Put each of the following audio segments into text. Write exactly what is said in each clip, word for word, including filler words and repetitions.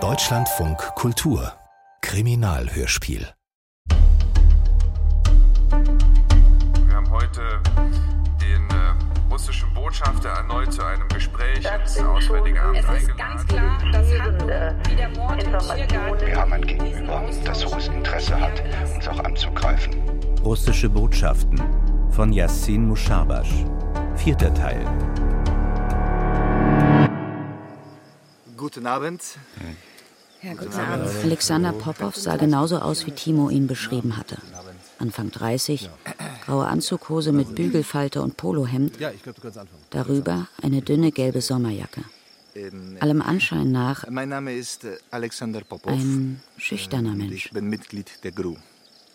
Deutschlandfunk Kultur Kriminalhörspiel. Wir haben heute den äh, russischen Botschafter erneut zu einem Gespräch ins Auswärtige Amt eingeladen. Es ist ganz klar, dass Handlung wie der Mord im Tiergarten. Wir haben ein Gegenüber, das hohes Interesse hat, uns auch anzugreifen. Russische Botschaften von Yassin Musharbash. Vierter Teil. Guten Abend. Ja, guten Abend. Alexander Popow sah genauso aus, wie Timo ihn beschrieben hatte. Anfang dreißig, graue Anzughose mit Bügelfalte und Polohemd, darüber eine dünne gelbe Sommerjacke. Allem Anschein nach mein Name ist Alexander Popow. Ein schüchterner Mensch. Ich bin Mitglied der Gru,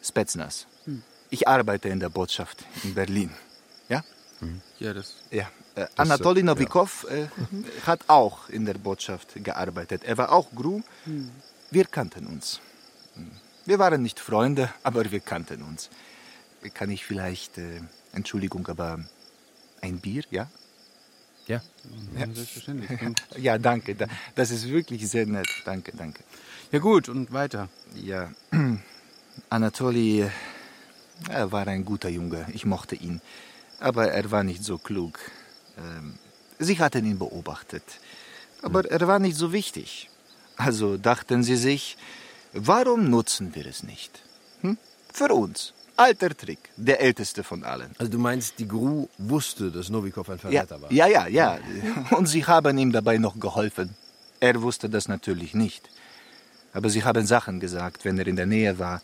Spetsnaz. Ich arbeite in der Botschaft in Berlin. Ja? Ja, das... Ja. Äh, Anatoly Nowikow äh, mhm. hat auch in der Botschaft gearbeitet. Er war auch Gru. Mhm. Wir kannten uns. Wir waren nicht Freunde, aber wir kannten uns. Kann ich vielleicht, äh, Entschuldigung, aber ein Bier, ja? Ja, ja. Selbstverständlich. Ja, danke. Das ist wirklich sehr nett. Danke, danke. Ja gut, und weiter. Ja, Anatoly, er war ein guter Junge. Ich mochte ihn. Aber er war nicht so klug. Sie hatten ihn beobachtet, aber er war nicht so wichtig. Also dachten sie sich, warum nutzen wir es nicht? Hm? Für uns. Alter Trick, der älteste von allen. Also du meinst, die Gru wusste, dass Nowikow ein Verräter ja, war? Ja, ja, ja. Und sie haben ihm dabei noch geholfen. Er wusste das natürlich nicht. Aber sie haben Sachen gesagt, wenn er in der Nähe war.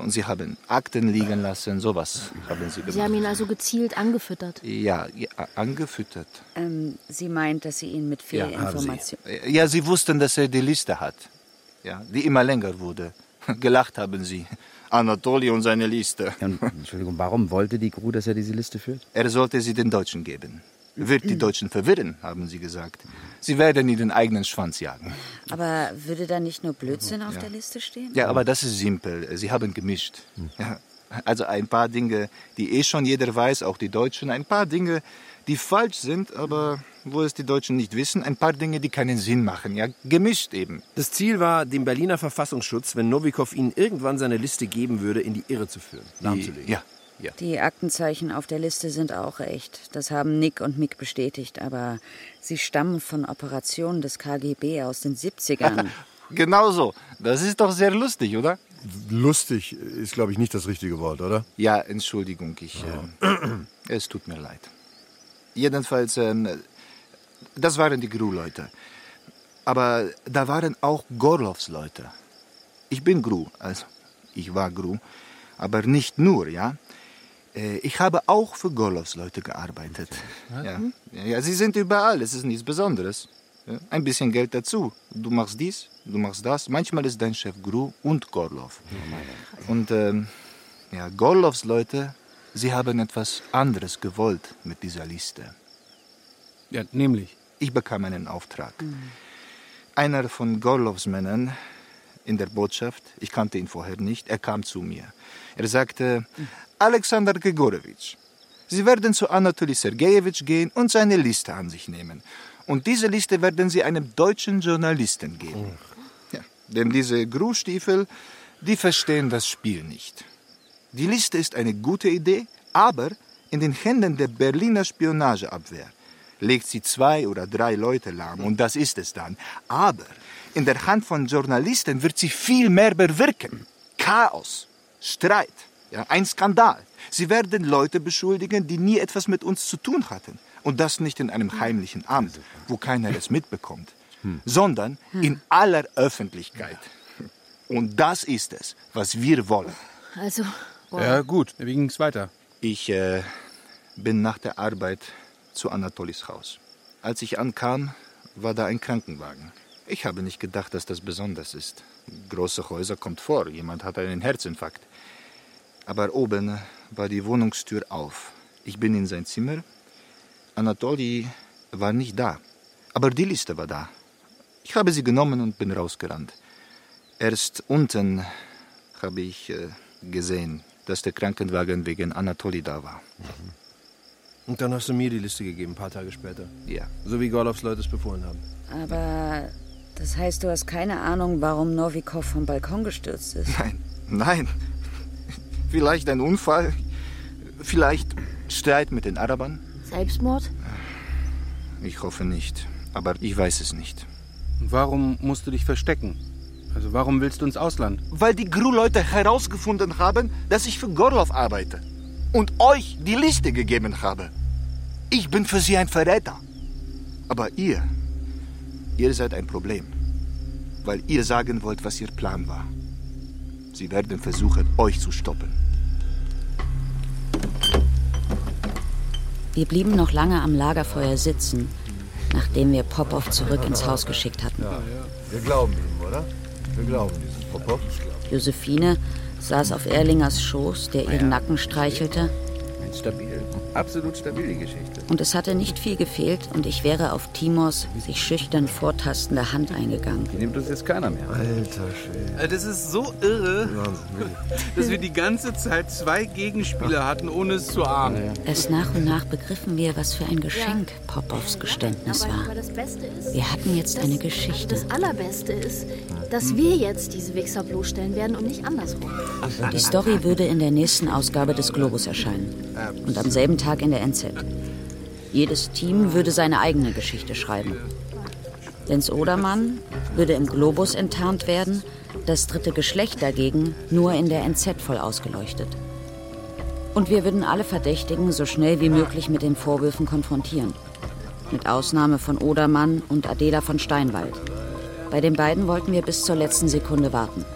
Und sie haben Akten liegen lassen, sowas haben sie gemacht. Sie haben ihn also gezielt angefüttert? Ja, ja angefüttert. Ähm, sie meint, dass sie ihn mit Fehlinformationen... Ja, ja, sie wussten, dass er die Liste hat, ja, die immer länger wurde. Gelacht haben sie. Anatoly und seine Liste. Ja, und, Entschuldigung, warum wollte die Gru, dass er diese Liste führt? Er sollte sie den Deutschen geben. Wird die Deutschen verwirren, haben sie gesagt. Sie werden ihnen den eigenen Schwanz jagen. Aber würde da nicht nur Blödsinn auf ja. der Liste stehen? Ja, aber das ist simpel. Sie haben gemischt. Ja. Also ein paar Dinge, die eh schon jeder weiß, auch die Deutschen. Ein paar Dinge, die falsch sind, aber wo es die Deutschen nicht wissen. Ein paar Dinge, die keinen Sinn machen. Ja, gemischt eben. Das Ziel war, dem Berliner Verfassungsschutz, wenn Nowikow ihnen irgendwann seine Liste geben würde, in die Irre zu führen, lahmzulegen. Ja. Ja. Die Aktenzeichen auf der Liste sind auch echt. Das haben Nick und Mick bestätigt, aber sie stammen von Operationen des K G B aus den siebzigern. Genau so. Das ist doch sehr lustig, oder? Lustig ist, glaube ich, nicht das richtige Wort, oder? Ja, Entschuldigung, ich... Oh. Äh, es tut mir leid. Jedenfalls, äh, das waren die Gru-Leute. Aber da waren auch Gorlovs Leute. Ich bin Gru, also ich war Gru, aber nicht nur, ja? Ich habe auch für Gorlovs Leute gearbeitet. Ja. Ja, sie sind überall, es ist nichts Besonderes. Ein bisschen Geld dazu. Du machst dies, du machst das. Manchmal ist dein Chef Gru und Gorlov. Und ähm, ja, Gorlovs Leute, sie haben etwas anderes gewollt mit dieser Liste. Ja, nämlich? Ich bekam einen Auftrag. Mhm. Einer von Gorlovs Männern in der Botschaft, ich kannte ihn vorher nicht, er kam zu mir. Er sagte... Mhm. Alexander Grigorowitsch, Sie werden zu Anatoly Sergejewitsch gehen und seine Liste an sich nehmen. Und diese Liste werden Sie einem deutschen Journalisten geben. Ja, denn diese Gru-Stiefel, die verstehen das Spiel nicht. Die Liste ist eine gute Idee, aber in den Händen der Berliner Spionageabwehr legt sie zwei oder drei Leute lahm und das ist es dann. Aber in der Hand von Journalisten wird sie viel mehr bewirken. Chaos, Streit. Ja, ein Skandal. Sie werden Leute beschuldigen, die nie etwas mit uns zu tun hatten. Und das nicht in einem heimlichen Amt, wo keiner es mitbekommt, hm. sondern in aller Öffentlichkeit. Und das ist es, was wir wollen. Also, wow. Ja gut, wie ging es weiter? Ich äh, bin nach der Arbeit zu Anatolys Haus. Als ich ankam, war da ein Krankenwagen. Ich habe nicht gedacht, dass das besonders ist. Große Häuser kommt vor, jemand hat einen Herzinfarkt. Aber oben war die Wohnungstür auf. Ich bin in sein Zimmer. Anatoly war nicht da. Aber die Liste war da. Ich habe sie genommen und bin rausgerannt. Erst unten habe ich äh, gesehen, dass der Krankenwagen wegen Anatoly da war. Mhm. Und dann hast du mir die Liste gegeben, ein paar Tage später. Ja. So wie Gorlovs Leute es befohlen haben. Aber das heißt, du hast keine Ahnung, warum Nowikow vom Balkon gestürzt ist? Nein, nein. Vielleicht ein Unfall, vielleicht Streit mit den Arabern. Selbstmord? Ich hoffe nicht, aber ich weiß es nicht. Warum musst du dich verstecken? Also warum willst du ins Ausland? Weil die Gru-Leute herausgefunden haben, dass ich für Gorlov arbeite und euch die Liste gegeben habe. Ich bin für sie ein Verräter. Aber ihr, ihr seid ein Problem, weil ihr sagen wollt, was ihr Plan war. Sie werden versuchen, euch zu stoppen. Wir blieben noch lange am Lagerfeuer sitzen, nachdem wir Popow zurück ins Haus geschickt hatten. Ja, ja. Wir glauben ihm, oder? Wir glauben diesem Popow. Josephine saß auf Erlingers Schoß, der ihren Nacken streichelte. Stabil, absolut stabil die Geschichte. Und es hatte nicht viel gefehlt und ich wäre auf Timos sich schüchtern vortastende Hand eingegangen. Die nimmt uns jetzt keiner mehr. Alter Schwede. Das ist so irre, dass wir die ganze Zeit zwei Gegenspieler hatten, ohne es zu ahnen. Erst nach und nach begriffen wir, was für ein Geschenk Popows Geständnis war. Wir hatten jetzt eine Geschichte. Das Allerbeste ist, dass wir jetzt diese Wichser bloßstellen werden und nicht andersrum. Die Story würde in der nächsten Ausgabe des Globus erscheinen. Und am selben Tag in der N Z. Jedes Team würde seine eigene Geschichte schreiben. Lenz Odermann würde im Globus enttarnt werden, das dritte Geschlecht dagegen nur in der N Z voll ausgeleuchtet. Und wir würden alle Verdächtigen so schnell wie möglich mit den Vorwürfen konfrontieren. Mit Ausnahme von Odermann und Adela von Steinwald. Bei den beiden wollten wir bis zur letzten Sekunde warten.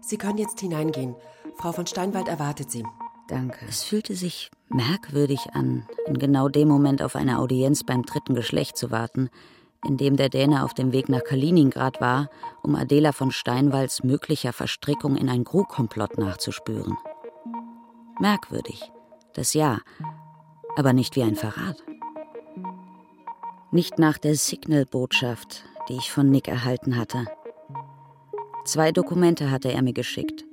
Sie können jetzt hineingehen. Frau von Steinwald erwartet Sie. Danke. Es fühlte sich merkwürdig an, in genau dem Moment auf eine Audienz beim dritten Geschlecht zu warten, in dem der Däne auf dem Weg nach Kaliningrad war, um Adela von Steinwalds möglicher Verstrickung in ein Gru-Komplott nachzuspüren. Merkwürdig, das ja, aber nicht wie ein Verrat. Nicht nach der Signal-Botschaft, die ich von Nick erhalten hatte. Zwei Dokumente hatte er mir geschickt.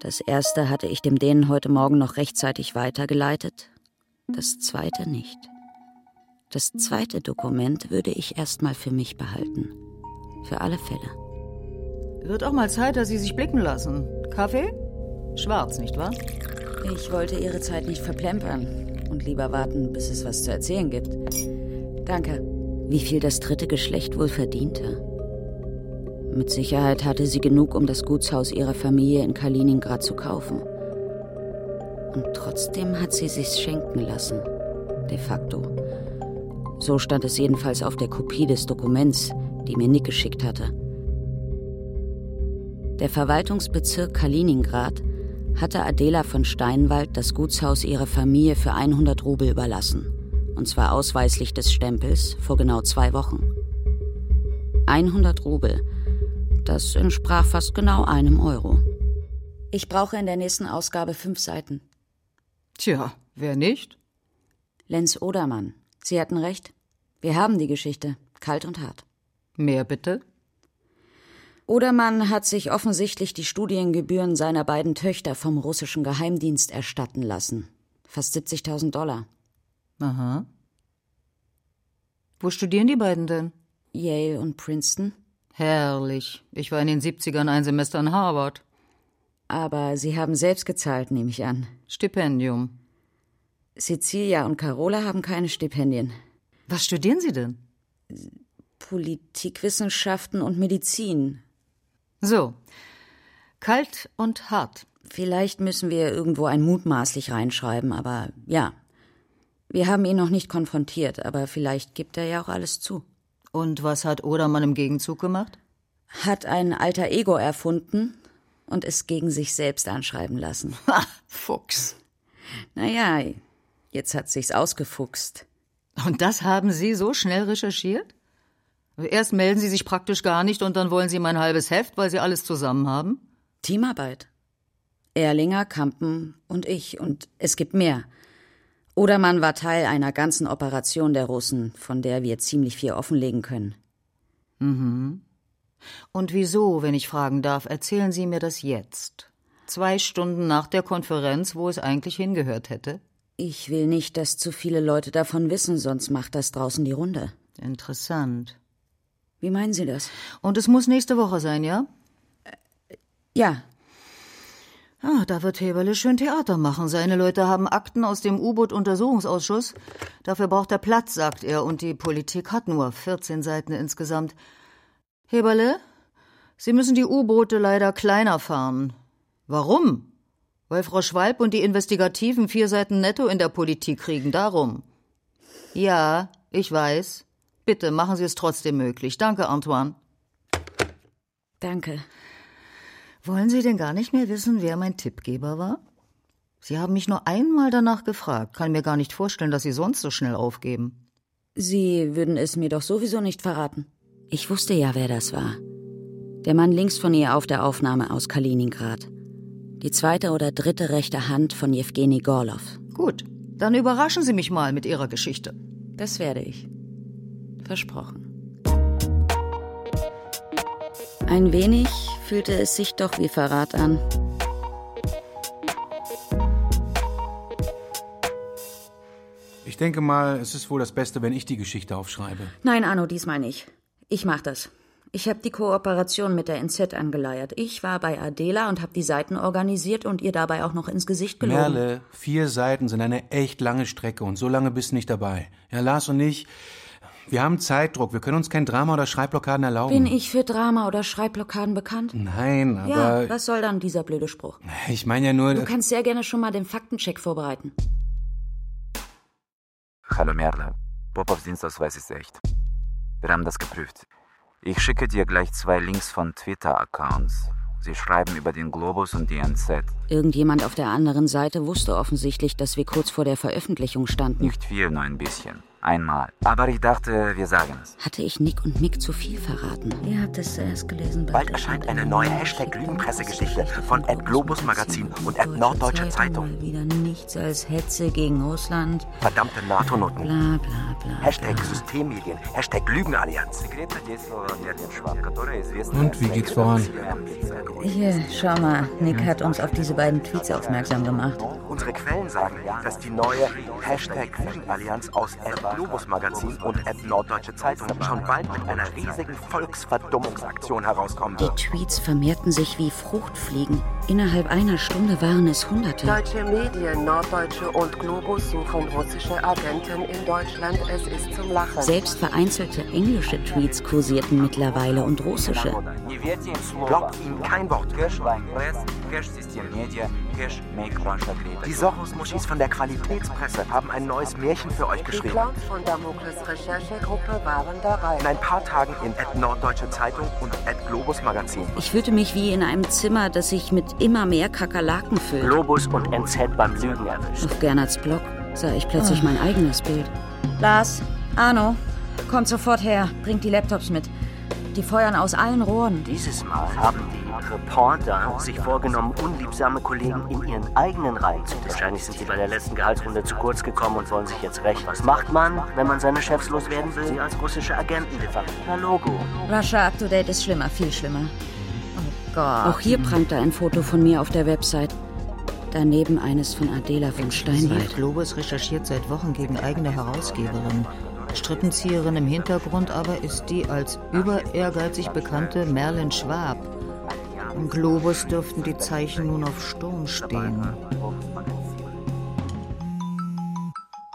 Das erste hatte ich dem Dänen heute Morgen noch rechtzeitig weitergeleitet, das zweite nicht. Das zweite Dokument würde ich erstmal für mich behalten. Für alle Fälle. Wird auch mal Zeit, dass Sie sich blicken lassen. Kaffee? Schwarz, nicht wahr? Ich wollte Ihre Zeit nicht verplempern und lieber warten, bis es was zu erzählen gibt. Danke. Wie viel das dritte Geschlecht wohl verdiente? Mit Sicherheit hatte sie genug, um das Gutshaus ihrer Familie in Kaliningrad zu kaufen. Und trotzdem hat sie sich's schenken lassen. De facto. So stand es jedenfalls auf der Kopie des Dokuments, die mir Nick geschickt hatte. Der Verwaltungsbezirk Kaliningrad hatte Adela von Steinwald das Gutshaus ihrer Familie für hundert Rubel überlassen. Und zwar ausweislich des Stempels vor genau zwei Wochen. hundert Rubel. Das entsprach fast genau einem Euro. Ich brauche in der nächsten Ausgabe fünf Seiten. Tja, wer nicht? Lenz Odermann. Sie hatten recht. Wir haben die Geschichte. Kalt und hart. Mehr bitte? Odermann hat sich offensichtlich die Studiengebühren seiner beiden Töchter vom russischen Geheimdienst erstatten lassen. Fast siebzigtausend Dollar. Aha. Wo studieren die beiden denn? Yale und Princeton. Herrlich. Ich war in den siebzigern ein Semester in Harvard. Aber Sie haben selbst gezahlt, nehme ich an. Stipendium. Cecilia und Carola haben keine Stipendien. Was studieren Sie denn? Politikwissenschaften und Medizin. So. Kalt und hart. Vielleicht müssen wir irgendwo ein mutmaßlich reinschreiben, aber ja. Wir haben ihn noch nicht konfrontiert, aber vielleicht gibt er ja auch alles zu. Und was hat Odermann im Gegenzug gemacht? Hat ein alter Ego erfunden und es gegen sich selbst anschreiben lassen. Ha, Fuchs. Naja, jetzt hat sich's ausgefuchst. Und das haben Sie so schnell recherchiert? Erst melden Sie sich praktisch gar nicht und dann wollen Sie mein halbes Heft, weil Sie alles zusammen haben? Teamarbeit. Erlinger, Kampen und ich. Und es gibt mehr. Odermann war Teil einer ganzen Operation der Russen, von der wir ziemlich viel offenlegen können. Mhm. Und wieso, wenn ich fragen darf, erzählen Sie mir das jetzt? Zwei Stunden nach der Konferenz, wo es eigentlich hingehört hätte? Ich will nicht, dass zu viele Leute davon wissen, sonst macht das draußen die Runde. Interessant. Wie meinen Sie das? Und es muss nächste Woche sein, ja? Äh, ja. Ah, da wird Heberle schön Theater machen. Seine Leute haben Akten aus dem U-Boot-Untersuchungsausschuss. Dafür braucht er Platz, sagt er. Und die Politik hat nur vierzehn Seiten insgesamt. Heberle, Sie müssen die U-Boote leider kleiner fahren. Warum? Weil Frau Schwalb und die Investigativen vier Seiten netto in der Politik kriegen. Darum. Ja, ich weiß. Bitte, machen Sie es trotzdem möglich. Danke, Antoine. Danke. Wollen Sie denn gar nicht mehr wissen, wer mein Tippgeber war? Sie haben mich nur einmal danach gefragt. Kann mir gar nicht vorstellen, dass Sie sonst so schnell aufgeben. Sie würden es mir doch sowieso nicht verraten. Ich wusste ja, wer das war. Der Mann links von ihr auf der Aufnahme aus Kaliningrad. Die zweite oder dritte rechte Hand von Jewgeni Gorlov. Gut, dann überraschen Sie mich mal mit Ihrer Geschichte. Das werde ich. Versprochen. Ein wenig fühlte es sich doch wie Verrat an. Ich denke mal, es ist wohl das Beste, wenn ich die Geschichte aufschreibe. Nein, Arno, diesmal nicht. Ich mach das. Ich habe die Kooperation mit der N Z angeleiert. Ich war bei Adela und habe die Seiten organisiert und ihr dabei auch noch ins Gesicht gelogen. Merle, vier Seiten sind eine echt lange Strecke und so lange bist du nicht dabei. Ja, Lars und ich... Wir haben Zeitdruck. Wir können uns kein Drama oder Schreibblockaden erlauben. Bin ich für Drama oder Schreibblockaden bekannt? Nein, aber... Ja, was soll dann dieser blöde Spruch? Ich meine ja nur... Du kannst sehr gerne schon mal den Faktencheck vorbereiten. Hallo Merle. Popows Dienstausweis ist echt. Wir haben das geprüft. Ich schicke dir gleich zwei Links von Twitter-Accounts. Sie schreiben über den Globus und die N Z. Irgendjemand auf der anderen Seite wusste offensichtlich, dass wir kurz vor der Veröffentlichung standen. Nicht viel, nur ein bisschen. Einmal. Aber ich dachte, wir sagen es. Hatte ich Nick und Mick zu viel verraten? Ihr habt es zuerst gelesen. Bald erscheint eine neue Hashtag-Lügenpressegeschichte von at Globus Magazin und at Norddeutsche Zeitung. Wieder nichts als Hetze gegen Russland. Verdammte NATO-Noten. Bla, bla, bla. Hashtag Systemmedien. Hashtag Lügenallianz. Und wie geht's voran? Hier, schau mal. Nick hat uns auf diese beiden Tweets aufmerksam gemacht. Unsere Quellen sagen, dass die neue Hashtag Lügenallianz aus Globus Magazin und App Norddeutsche Zeitung schon bald mit einer riesigen Volksverdummungsaktion herauskommen wird. Die Tweets vermehrten sich wie Fruchtfliegen. Innerhalb einer Stunde waren es Hunderte. Deutsche Medien, Norddeutsche und Globus suchen russische Agenten in Deutschland. Es ist zum Lachen. Selbst vereinzelte englische Tweets kursierten mittlerweile und russische. Glaubt ihnen kein Wort. Die Soros-Muschis von der Qualitätspresse haben ein neues Märchen für euch geschrieben. Von Damokles Recherchegruppe waren dabei. In ein paar Tagen in at Norddeutsche Zeitung und at Globus Magazin. Ich fühlte mich wie in einem Zimmer, das sich mit immer mehr Kakerlaken füllt. Globus und N Z beim Lügen erwischt. Auf Gernhards Blog sah ich plötzlich oh. mein eigenes Bild. Lars, Arno, kommt sofort her, bringt die Laptops mit. Die feuern aus allen Rohren. Dieses Mal haben die Reporter sich vorgenommen, unliebsame Kollegen in ihren eigenen Reihen zu treffen. Wahrscheinlich sind sie bei der letzten Gehaltsrunde zu kurz gekommen und wollen sich jetzt rächen. Was macht man, wenn man seine Chefs loswerden will? Sie als russische Agenten liefern. Na Logo. Russia Up To Date ist schlimmer, viel schlimmer. Oh Gott. Auch hier prangte ein Foto von mir auf der Website. Daneben eines von Adela von Steinwald. Globus recherchiert seit Wochen gegen eigene Herausgeberin. Strippenzieherin im Hintergrund aber ist die als überehrgeizig bekannte Merle Schwalb. Im Globus dürften die Zeichen nun auf Sturm stehen.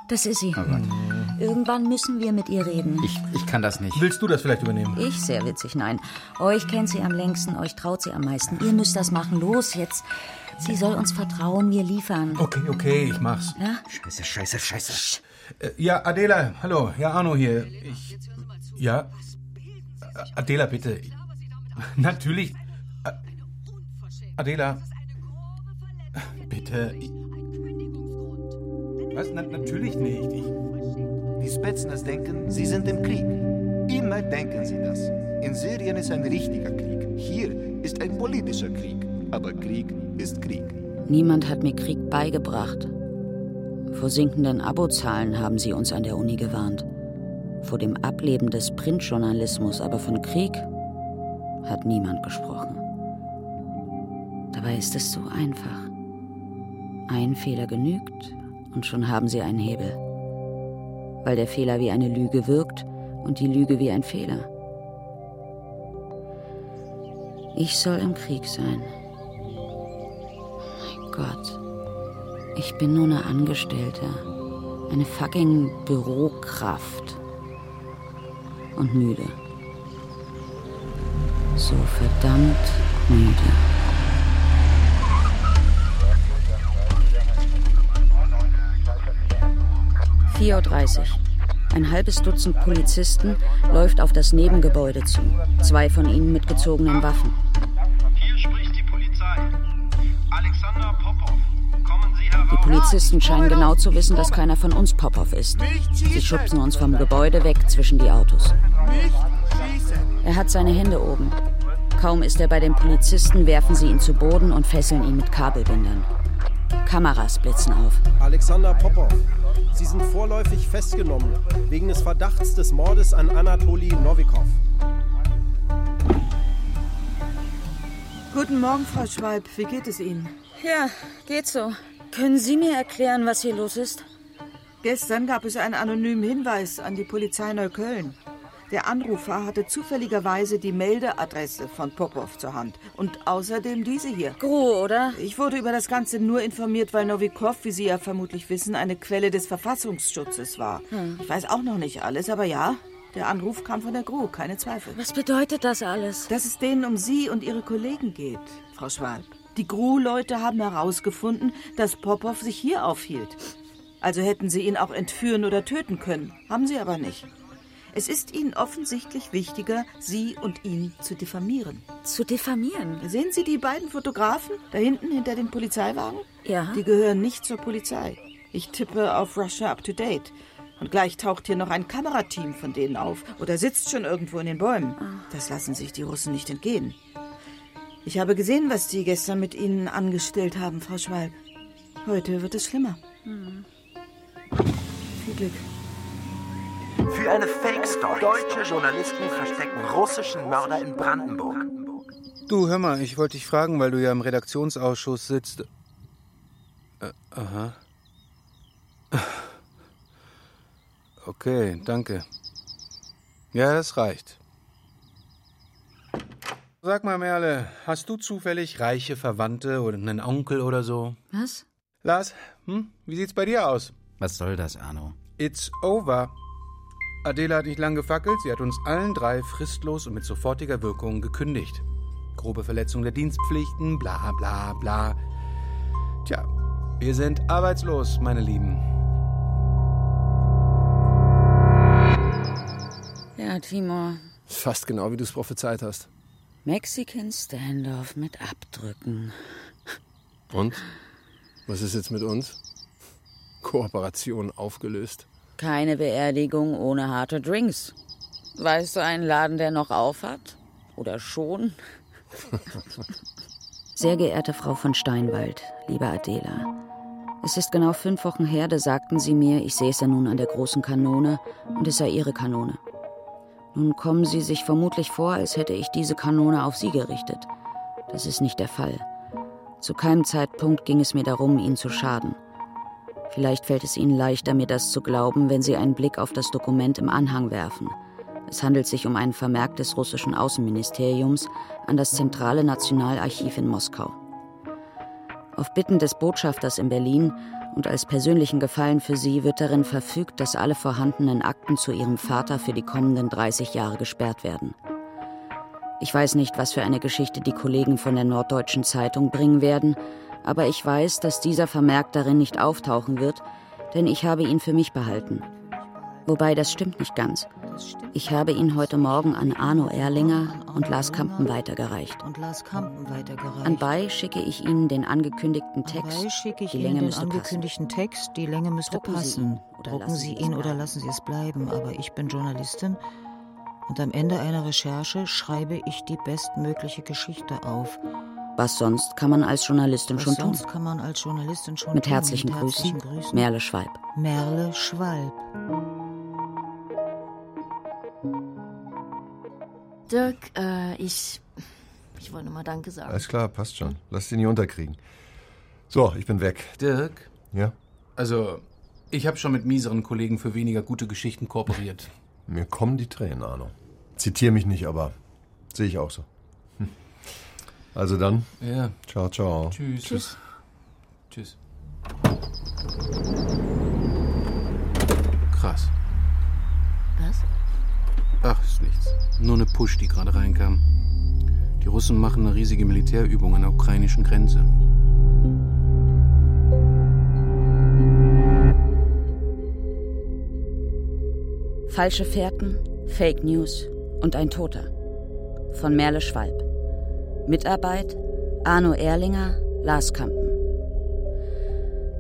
Das ist sie. Oh, irgendwann müssen wir mit ihr reden. Ich, ich kann das nicht. Willst du das vielleicht übernehmen? Ich? Sehr witzig, nein. Euch kennt sie am längsten, euch traut sie am meisten. Ihr müsst das machen. Los, jetzt. Sie soll uns vertrauen, wir liefern. Okay, okay, ich mach's. Ja? Scheiße, scheiße, scheiße. Sch- Ja, Adela, hallo. Ja, Arno hier. Ich, ja, Adela, bitte. Natürlich. Adela, bitte. Was? Na, natürlich nicht. Ich. Die Spetsnaz denken, sie sind im Krieg. Immer denken sie das. In Syrien ist ein richtiger Krieg. Hier ist ein politischer Krieg. Aber Krieg ist Krieg. Niemand hat mir Krieg beigebracht. Vor sinkenden Abozahlen haben sie uns an der Uni gewarnt. Vor dem Ableben des Printjournalismus, aber von Krieg hat niemand gesprochen. Dabei ist es so einfach. Ein Fehler genügt und schon haben Sie einen Hebel. Weil der Fehler wie eine Lüge wirkt und die Lüge wie ein Fehler. Ich soll im Krieg sein. Mein Gott, ich bin nur eine Angestellte, eine fucking Bürokraft. Und müde. So verdammt müde. vier Uhr dreißig. Ein halbes Dutzend Polizisten läuft auf das Nebengebäude zu. Zwei von ihnen mit gezogenen Waffen. Hier spricht die Polizei. Alexander Popow. Kommen Sie heraus. Die Polizisten scheinen genau zu wissen, dass keiner von uns Popow ist. Sie schubsen uns vom Gebäude weg zwischen die Autos. Er hat seine Hände oben. Kaum ist er bei den Polizisten, werfen sie ihn zu Boden und fesseln ihn mit Kabelbindern. Kameras blitzen auf. Alexander Popow. Sie sind vorläufig festgenommen, wegen des Verdachts des Mordes an Anatoly Nowikow. Guten Morgen, Frau Schwalb. Wie geht es Ihnen? Ja, geht so. Können Sie mir erklären, was hier los ist? Gestern gab es einen anonymen Hinweis an die Polizei Neukölln. Der Anrufer hatte zufälligerweise die Meldeadresse von Popow zur Hand. Und außerdem diese hier. Gru, oder? Ich wurde über das Ganze nur informiert, weil Nowikow, wie Sie ja vermutlich wissen, eine Quelle des Verfassungsschutzes war. Hm. Ich weiß auch noch nicht alles, aber ja, der Anruf kam von der Gru, keine Zweifel. Was bedeutet das alles? Dass es denen um Sie und Ihre Kollegen geht, Frau Schwalb. Die Gru-Leute haben herausgefunden, dass Popow sich hier aufhielt. Also hätten sie ihn auch entführen oder töten können. Haben sie aber nicht. Es ist Ihnen offensichtlich wichtiger, Sie und ihn zu diffamieren. Zu diffamieren? Sehen Sie die beiden Fotografen da hinten hinter dem Polizeiwagen? Ja. Die gehören nicht zur Polizei. Ich tippe auf Russia Up To Date. Und gleich taucht hier noch ein Kamerateam von denen auf oder sitzt schon irgendwo in den Bäumen. Das lassen sich die Russen nicht entgehen. Ich habe gesehen, was die gestern mit Ihnen angestellt haben, Frau Schwalb. Heute wird es schlimmer. Hm. Viel Glück. Für eine Fake-Story. Deutsche Journalisten verstecken russischen Mörder in Brandenburg. Du, hör mal, ich wollte dich fragen, weil du ja im Redaktionsausschuss sitzt. Äh, aha. Okay, danke. Ja, das reicht. Sag mal, Merle, hast du zufällig reiche Verwandte oder einen Onkel oder so? Was? Lars, hm? Wie sieht's bei dir aus? Was soll das, Arno? It's over. Adela hat nicht lang gefackelt, sie hat uns allen drei fristlos und mit sofortiger Wirkung gekündigt. Grobe Verletzung der Dienstpflichten, bla bla bla. Tja, wir sind arbeitslos, meine Lieben. Ja, Timo. Fast genau, wie du es prophezeit hast. Mexican Standoff mit Abdrücken. Und? Was ist jetzt mit uns? Kooperation aufgelöst. Keine Beerdigung ohne harte Drinks. Weißt du einen Laden, der noch auf hat? Oder schon? Sehr geehrte Frau von Steinwald, liebe Adela. Es ist genau fünf Wochen her, da sagten Sie mir, ich säße ja nun an der großen Kanone und es sei Ihre Kanone. Nun kommen Sie sich vermutlich vor, als hätte ich diese Kanone auf Sie gerichtet. Das ist nicht der Fall. Zu keinem Zeitpunkt ging es mir darum, Ihnen zu schaden. Vielleicht fällt es Ihnen leichter, mir das zu glauben, wenn Sie einen Blick auf das Dokument im Anhang werfen. Es handelt sich um einen Vermerk des russischen Außenministeriums an das Zentrale Nationalarchiv in Moskau. Auf Bitten des Botschafters in Berlin und als persönlichen Gefallen für Sie wird darin verfügt, dass alle vorhandenen Akten zu Ihrem Vater für die kommenden dreißig Jahre gesperrt werden. Ich weiß nicht, was für eine Geschichte die Kollegen von der Norddeutschen Zeitung bringen werden, aber ich weiß, dass dieser Vermerk darin nicht auftauchen wird, denn ich habe ihn für mich behalten. Wobei, das stimmt nicht ganz. Ich habe ihn heute Morgen an Arno Erlinger und Lars Kampen weitergereicht. Anbei schicke ich Ihnen den angekündigten Text. Die Länge müsste passen. Text, die Länge müsste Drucken passen. Sie Drucken Sie ihn oder lassen Sie es bleiben. Aber ich bin Journalistin und am Ende einer Recherche schreibe ich die bestmögliche Geschichte auf. Was sonst kann man als Journalistin Was schon tun? Kann man als Journalistin schon Mit herzlichen, tun. Mit herzlichen Grüßen, Grüßen, Merle Schwalb. Merle Schwalb. Dirk, äh, ich, ich wollte mal Danke sagen. Alles klar, passt schon. Lass dich nicht unterkriegen. So, ich bin weg. Dirk? Ja? Also, Ich habe schon mit mieseren Kollegen für weniger gute Geschichten kooperiert. Mir kommen die Tränen, Arno. Zitiere mich nicht, aber sehe ich auch so. Hm. Also dann. Ja. Ciao, ciao. Tschüss. Tschüss. Tschüss. Krass. Was? Ach, ist nichts. Nur eine Push, die gerade reinkam. Die Russen machen eine riesige Militärübung an der ukrainischen Grenze. Falsche Fährten, Fake News und ein Toter. Von Merle Schwalb. Mitarbeit Arno Erlinger, Lars Kampen.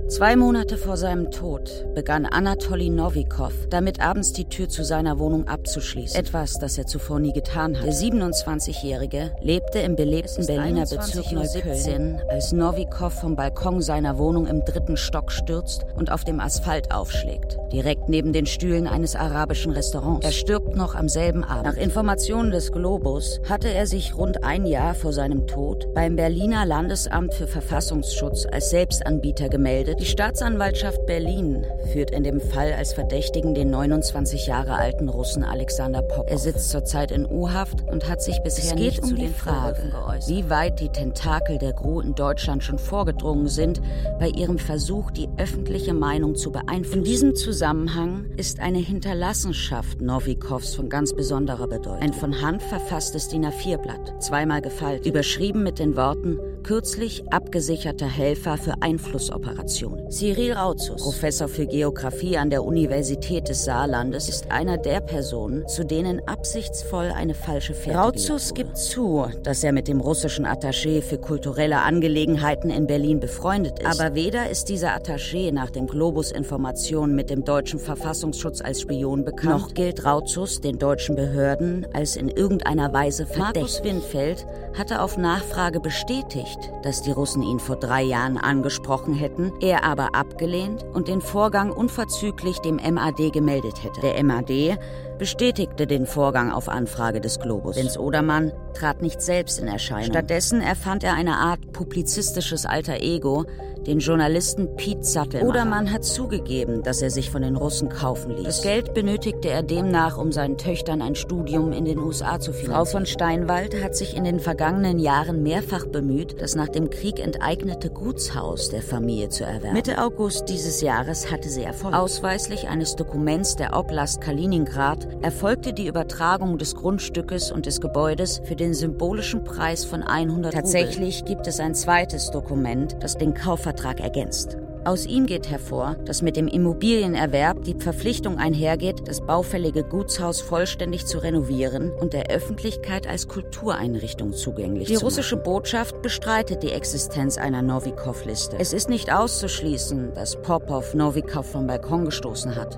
Zwei Monate vor seinem Tod begann Anatoly Nowikow damit, abends die Tür zu seiner Wohnung abzuschließen. Etwas, das er zuvor nie getan hatte. Der siebenundzwanzigjährige lebte im belebten Berliner Bezirk Neukölln, als Nowikow vom Balkon seiner Wohnung im dritten Stock stürzt und auf dem Asphalt aufschlägt. Direkt neben den Stühlen eines arabischen Restaurants. Er stirbt noch am selben Abend. Nach Informationen des Globus hatte er sich rund ein Jahr vor seinem Tod beim Berliner Landesamt für Verfassungsschutz als Selbstanbieter gemeldet. Die Staatsanwaltschaft Berlin führt in dem Fall als Verdächtigen den neunundzwanzig Jahre alten Russen Alexander Popow. Er sitzt zurzeit in U-Haft und hat sich bisher nicht zu den Fragen geäußert, wie weit die Tentakel der Gru in Deutschland schon vorgedrungen sind bei ihrem Versuch, die öffentliche Meinung zu beeinflussen. In diesem Zusammenhang ist eine Hinterlassenschaft Nowikows von ganz besonderer Bedeutung. Ein von Hand verfasstes D I N A vier Blatt, zweimal gefaltet, überschrieben mit den Worten: kürzlich abgesicherter Helfer für Einflussoperationen. Cyril Rauzus, Professor für Geografie an der Universität des Saarlandes, ist einer der Personen, zu denen absichtsvoll eine falsche Fährte Rauzus gibt zu, dass er mit dem russischen Attaché für kulturelle Angelegenheiten in Berlin befreundet ist. Aber weder ist dieser Attaché nach den Globus-Informationen mit dem deutschen Verfassungsschutz als Spion bekannt, noch gilt Rauzus den deutschen Behörden als in irgendeiner Weise verdächtig. Markus Windfeld hatte auf Nachfrage bestätigt, dass die Russen ihn vor drei Jahren angesprochen hätten, er aber abgelehnt und den Vorgang unverzüglich dem M A D gemeldet hätte. Der M A D bestätigte den Vorgang auf Anfrage des Globus. Lenz Odermann trat nicht selbst in Erscheinung. Stattdessen erfand er eine Art publizistisches Alter Ego, den Journalisten Pete Sattel. Odermann hat zugegeben, dass er sich von den Russen kaufen ließ. Das Geld benötigte er demnach, um seinen Töchtern ein Studium in den U S A zu finanzieren. Frau von Steinwald hat sich in den vergangenen Jahren mehrfach bemüht, das nach dem Krieg enteignete Gutshaus der Familie zu erwerben. Mitte August dieses Jahres hatte sie Erfolg. Ausweislich eines Dokuments der Oblast Kaliningrad erfolgte die Übertragung des Grundstückes und des Gebäudes für den symbolischen Preis von hundert Rubel. Tatsächlich gibt es ein zweites Dokument, das den Kaufvertrag ergänzt. Aus ihm geht hervor, dass mit dem Immobilienerwerb die Verpflichtung einhergeht, das baufällige Gutshaus vollständig zu renovieren und der Öffentlichkeit als Kultureinrichtung zugänglich zu machen. Die russische Botschaft bestreitet die Existenz einer Nowikow-Liste. Es ist nicht auszuschließen, dass Popow Nowikow vom Balkon gestoßen hat.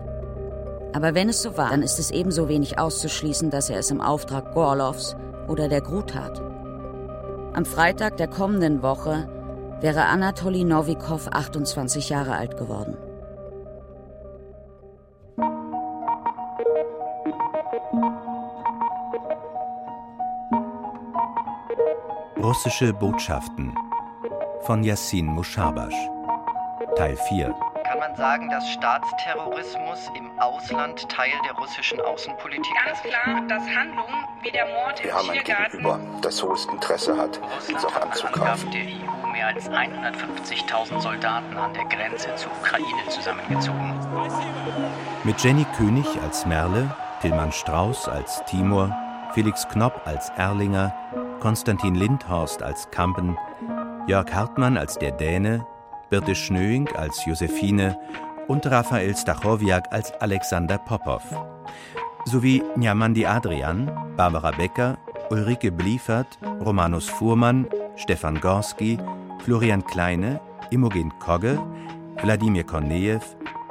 Aber wenn es so war, dann ist es ebenso wenig auszuschließen, dass er es im Auftrag Gorlovs oder der Gru tat. Am Freitag der kommenden Woche wäre Anatoly Nowikow achtundzwanzig Jahre alt geworden. Russische Botschaften von Yassin Musharbash, Teil vier. Kann man sagen, dass Staatsterrorismus im Ausland Teil der russischen Außenpolitik ist? Ganz klar, dass Handlungen wie der Mord im Tiergarten... Wir haben ein Gegenüber, das hohes Interesse hat, uns auch anzugreifen. Mehr als hundertfünfzigtausend Soldaten an der Grenze zur Ukraine zusammengezogen. Mit Jenny König als Merle, Tilman Strauß als Timo, Felix Knop als Erlinger, Konstantin Lindhorst als Kampen, Jörg Hartmann als der Däne, Birte Schnöing als Josephine und Raphael Stachowiak als Alexander Popow. Sowie Njamandi Adrian, Barbara Becker, Ulrike Bliefert, Romanus Fuhrmann, Stefan Gorski, Florian Kleine, Imogen Kogge, Wladimir Kornejew,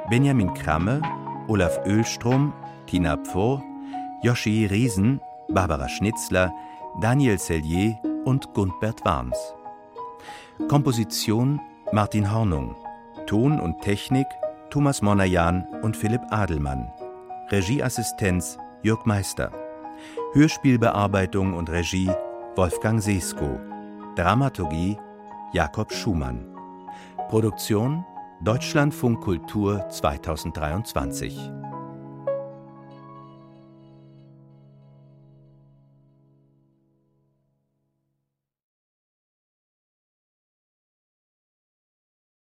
Benjamin Kramme, Olaf Ölstrom, Tina Pfohr, Joshi Riesen, Barbara Schnitzler, Daniel Sellier und Gundbert Warms. Komposition Martin Hornung, Ton und Technik Thomas Monajan und Philipp Adelmann, Regieassistenz Jörg Meister, Hörspielbearbeitung und Regie Wolfgang Sesko, Dramaturgie Jakob Schumann. Produktion Deutschlandfunk Kultur zweitausenddreiundzwanzig.